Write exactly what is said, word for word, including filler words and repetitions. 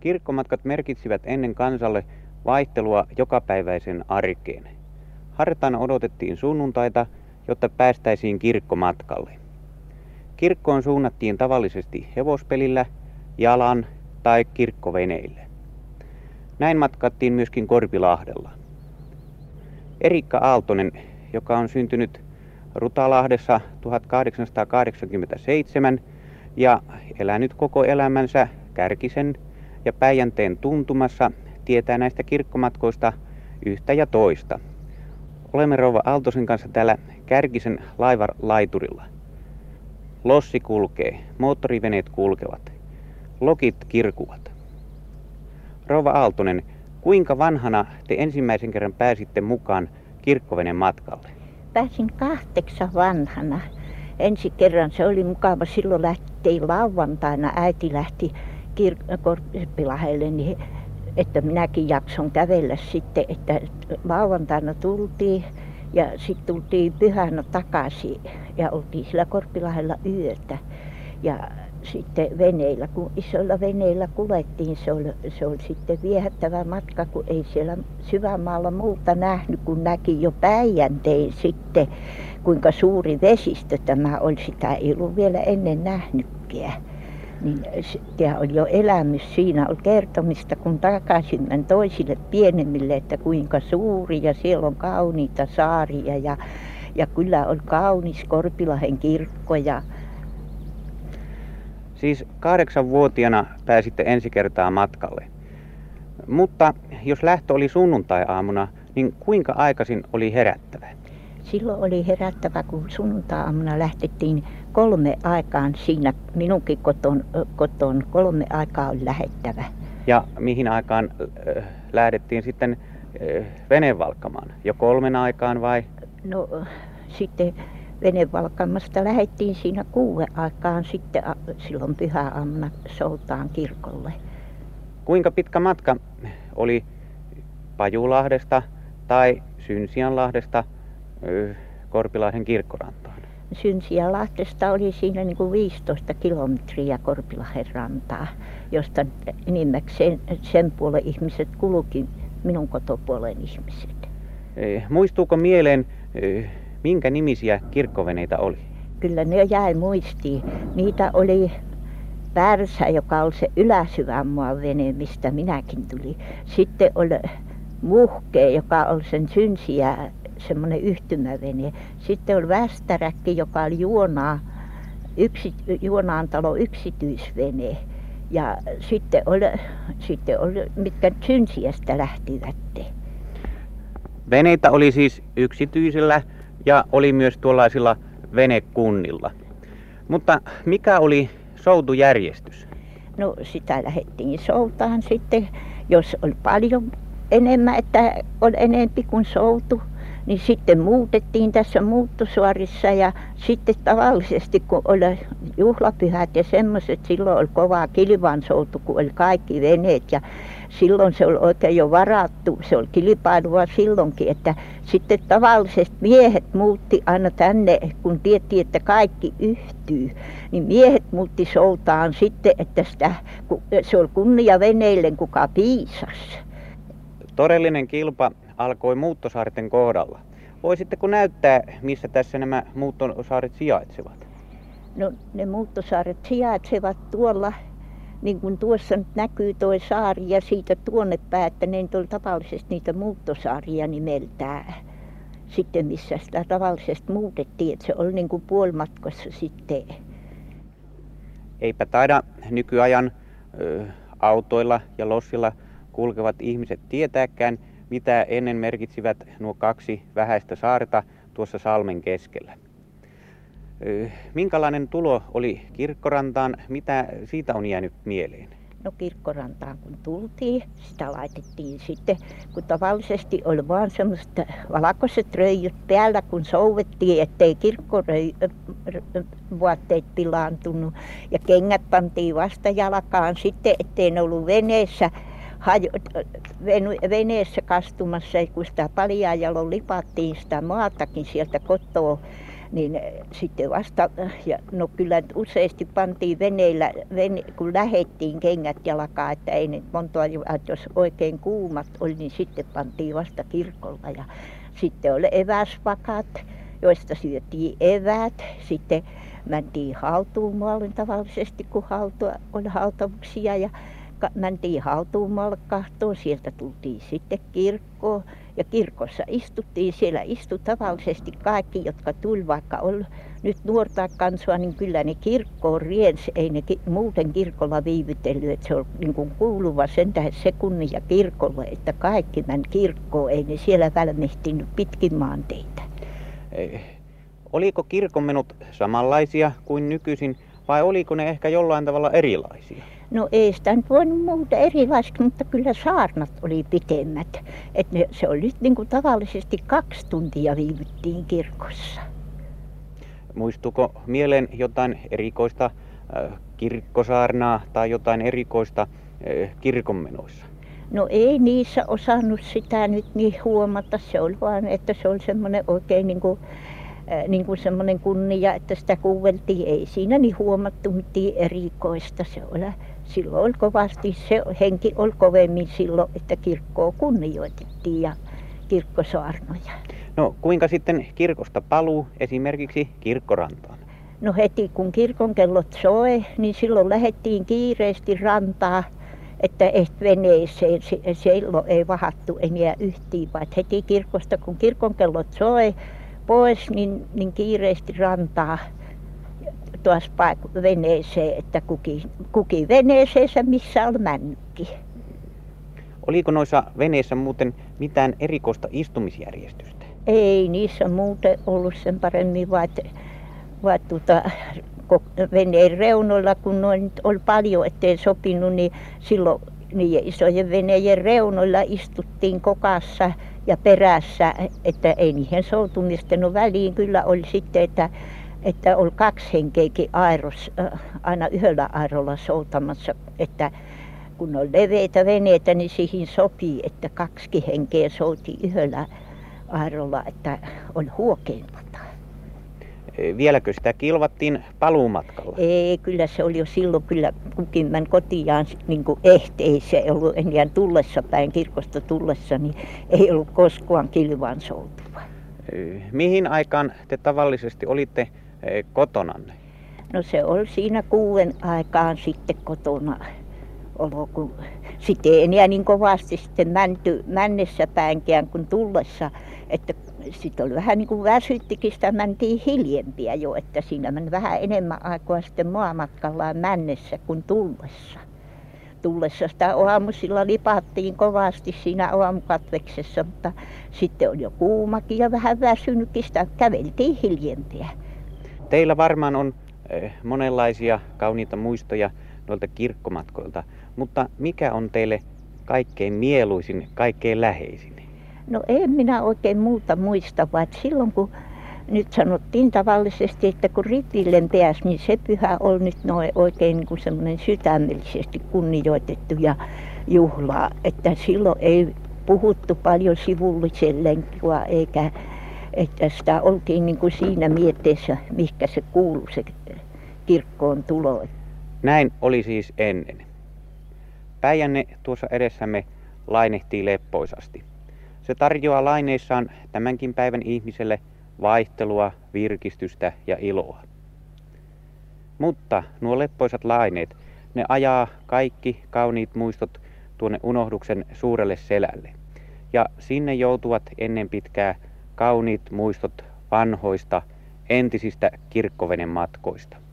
Kirkkomatkat merkitsivät ennen kansalle vaihtelua jokapäiväisen arkeen. Hartaan odotettiin sunnuntaita, jotta päästäisiin kirkkomatkalle. Kirkkoon suunnattiin tavallisesti hevospelillä, jalan tai kirkkoveneillä. Näin matkattiin myöskin Korpilahdella. Erika Aaltonen, joka on syntynyt Rutalahdessa tuhatkahdeksansataakahdeksankymmentäseitsemän ja elänyt koko elämänsä Kärkisen ja Päijänteen tuntumassa, tietää näistä kirkkomatkoista yhtä ja toista. Olemme rouva Aaltosen kanssa täällä Kärkisen laivarlaiturilla. Lossi kulkee, moottoriveneet kulkevat, lokit kirkuvat. Rouva Aaltonen, kuinka vanhana te ensimmäisen kerran pääsitte mukaan kirkkovenen matkalle? Pääsin kahdeksan vanhana. Ensi kerran se oli mukava. Silloin lähti lauantaina. Äiti lähti kir- Korpilahdelle, niin että minäkin jakson kävellä sitten. Että lauantaina tultiin ja sitten tultiin pyhänä takaisin ja oltiin sillä Korpilahdella yötä. Ja sitten veneillä, kun isoilla veneillä kuljettiin, se oli, se oli sitten viehättävä matka, kun ei siellä Syvämaalla muuta nähnyt, kun näki jo Päijänteen sitten, kuinka suuri vesistö tämä oli. Sitä ei ollut vielä ennen nähnytkään. Niin tämä oli jo elämys, siinä oli kertomista, kun takaisin meni toisille pienemmille, että kuinka suuri ja siellä on kauniita saaria ja, ja kyllä oli kaunis Korpilahden kirkko. Ja siis kahdeksanvuotiaana pääsitte ensi kertaa matkalle. Mutta jos lähtö oli sunnuntai-aamuna, niin kuinka aikaisin oli herättävä? Silloin oli herättävä, kun sunnuntai-aamuna lähtettiin kolme aikaan siinä. Minunkin koton, koton kolme aikaa oli lähettävä. Ja mihin aikaan äh, lähdettiin sitten äh, venevalkamaan? Jo kolmen aikaan vai? No sitten venevalkamasta lähdettiin siinä kuuden aikaan sitten silloin pyhäaamuna soutaan kirkolle. Kuinka pitkä matka oli Pajulahdesta tai Synsiänlahdesta Korpilahden kirkkorantaan? Synsiänlahdesta oli siinä niin kuin viisitoista kilometriä Korpilahden rantaa, josta enimmäkseen sen puolen ihmiset kulukin, minun kotopuolen ihmiset. Muistuuko mieleen, minkä nimisiä kirkkoveneitä oli? Kyllä ne jäi muistiin. Niitä oli Pärsä, joka oli se Ylä-Syvänmaan vene, mistä minäkin tulin. Sitten oli Muhke, joka oli sen Synsijä, semmoinen yhtymävene. Sitten oli Västäräkki, joka oli Juonaa, yksi, Juonaan talo yksityisvene. Ja sitten oli, sitten oli mitkä Synsiästä lähtivät. Veneitä oli siis yksityisellä ja oli myös tuollaisilla venekunnilla. Mutta mikä oli soutujärjestys? No sitä lähdettiin soutaan sitten, jos oli paljon enemmän, että oli enempi kuin soutu, niin sitten muutettiin tässä muuttosuorissa ja sitten tavallisesti kun oli juhlapyhät ja semmoiset, silloin oli kovaa kilpailusoutu, kun oli kaikki veneet ja silloin se oli oikein jo varattu, se oli kilpailua silloinkin, että sitten tavalliset miehet muutti aina tänne, kun tiettiin, että kaikki yhtyy, niin miehet muutti soutaan sitten, että sitä, se oli kunnia veneille, kuka piisasi. Todellinen kilpa alkoi muuttosaarten kohdalla. Voisitteko näyttää, missä tässä nämä muuttosaaret sijaitsevat? No ne muuttosaaret sijaitsevat tuolla, niin kuin tuossa nyt näkyy tuo saari ja siitä tuonne päättä, ne nyt oli tavallisesti niitä muuttosaaria nimeltään. Sitten missä sitä tavallisesti muutettiin, että se oli niin kuin puolimatkassa sitten. Eipä taida nykyajan ö, autoilla ja lossilla kulkevat ihmiset tietääkään, mitä ennen merkitsivät nuo kaksi vähäistä saarta tuossa salmen keskellä. Minkälainen tulo oli kirkkorantaan? Mitä siitä on jäänyt mieleen? No kirkkorantaan kun tultiin, sitä laitettiin sitten, kun tavallisesti oli vaan semmoiset valkoiset röijyt päällä, kun souvettiin, ettei kirkkovaatteet pilaantunut. Ja kengät pantiin vasta jalkaan sitten, ettei ne ollut veneessä. Haju, veneessä kastumassa, kun sitä paljaa jalo lipattiin sitä maatakin sieltä kotoa niin sitten vasta, ja no kyllä useasti pantiin veneillä, vene, kun lähettiin kengät jalkaa, että ei nyt monta, että jos oikein kuumat oli, niin sitten pantiin vasta kirkolla. Ja sitten oli eväsvakat, joista syötiin eväät, sitten mentiin hautuumaalle tavallisesti, kun hautua, on hautamuksia, ja mentiin hautuumaalle kahtoon, sieltä tultiin sitten kirkkoon. Ja kirkossa istuttiin, siellä istui tavallisesti kaikki, jotka tuli, vaikka oli nyt nuorta kansoa, niin kyllä ne kirkkoon riensi, ei ne ki- muuten kirkolla viivytellyt, että se on niin kuin kuuluva sen tähden se kunnia kirkolle, että kaikki meni kirkkoon, ei ne siellä välmehtinyt pitkin maanteitä. Eh, oliko kirkonmenut samanlaisia kuin nykyisin vai oliko ne ehkä jollain tavalla erilaisia? No ei sitä nyt voinut muuta erilaisiksi, mutta kyllä saarnat oli pitemmät. Et ne, se oli nyt niin kuin tavallisesti kaksi tuntia viivyttiin kirkossa. Muistuuko mieleen jotain erikoista äh, kirkkosaarnaa tai jotain erikoista äh, kirkonmenoissa? No ei niissä osannut sitä nyt niin huomata. Se oli vaan, että se oli semmoinen oikein niin kuin niin kuin semmoinen kunnia, että sitä kuuveltiin, ei siinä niin huomattu mitään erikoista. Se oli, silloin oli kovasti, se henki oli kovemmin silloin, että kirkkoa kunnioitettiin ja kirkkosaarnoja. No kuinka sitten kirkosta paluu esimerkiksi kirkkorantaan? No heti kun kirkon kellot soi, niin silloin lähdettiin kiireesti rantaa, että veneeseen, silloin ei vahattu enää yhtiin, vaan heti kirkosta kun kirkon kellot soi, pois, niin, niin kiireesti rantaa tuossa paik- veneeseen, että kuki, kuki veneeseensä missä on mennytkin. Oliko noissa veneissä muuten mitään erikoista istumisjärjestystä? Ei niissä muuten ollut sen paremmin, vaan, vaan tuota, veneen reunoilla, kun noin oli paljon, ettei sopinut, niin silloin niiden isojen veneiden reunoilla istuttiin kokassa ja perässä, että ei niihin soutumisten. No väliin kyllä oli sitten, että, että oli kaksi henkeäkin airos, aina yhdellä airolla soutamassa, että kun on leveitä veneitä, niin siihen sopii, että kaksi henkeä souti yhdellä airolla, että on huokeampaa. Vieläkö sitä kilvattiin paluumatkalla? Ei, kyllä se oli jo silloin, kyllä kukin meni kotiaan niin kuin ehti, ei se ollut enää tullessa päin, kirkosta tullessa, niin ei ollut koskaan kilvaan soutua. Mihin aikaan te tavallisesti olitte kotonanne? No se oli siinä kuuden aikaan sitten kotona olo, kun sitten ei enää niin kovasti sitten mänty, männessä päinkään kuin tullessa, että sitten oli vähän niin kuin väsyttikin, sitä mentiin hiljempiä jo, että siinä meni vähän enemmän aikaa sitten maamatkalla männessä kuin tullessa. Tullessa sitä aamusilla lipattiin kovasti siinä aamukatveksessa, mutta sitten oli jo kuumakin ja vähän väsynytkin, sitä käveltiin hiljempiä. Teillä varmaan on monenlaisia kauniita muistoja noilta kirkkomatkoilta, mutta mikä on teille kaikkein mieluisin, kaikkein läheisin? No en minä oikein muuta muista, vaan silloin kun nyt sanottiin tavallisesti, että kun ripille pääsi, niin se pyhä oli nyt noin oikein niin kuin semmoinen sydämellisesti kunnioitettu ja juhlaa. Että silloin ei puhuttu paljon sivullisellenkua, eikä että sitä oltiin niin kuin siinä mietteessä, mihinkä se kuului se kirkkoon tulo. Näin oli siis ennen. Päijänne tuossa edessämme lainehtii leppoisasti. Se tarjoaa laineissaan tämänkin päivän ihmiselle vaihtelua, virkistystä ja iloa. Mutta nuo leppoisat laineet, ne ajaa kaikki kauniit muistot tuonne unohduksen suurelle selälle. Ja sinne joutuvat ennen pitkää kauniit muistot vanhoista, entisistä kirkkovenematkoista.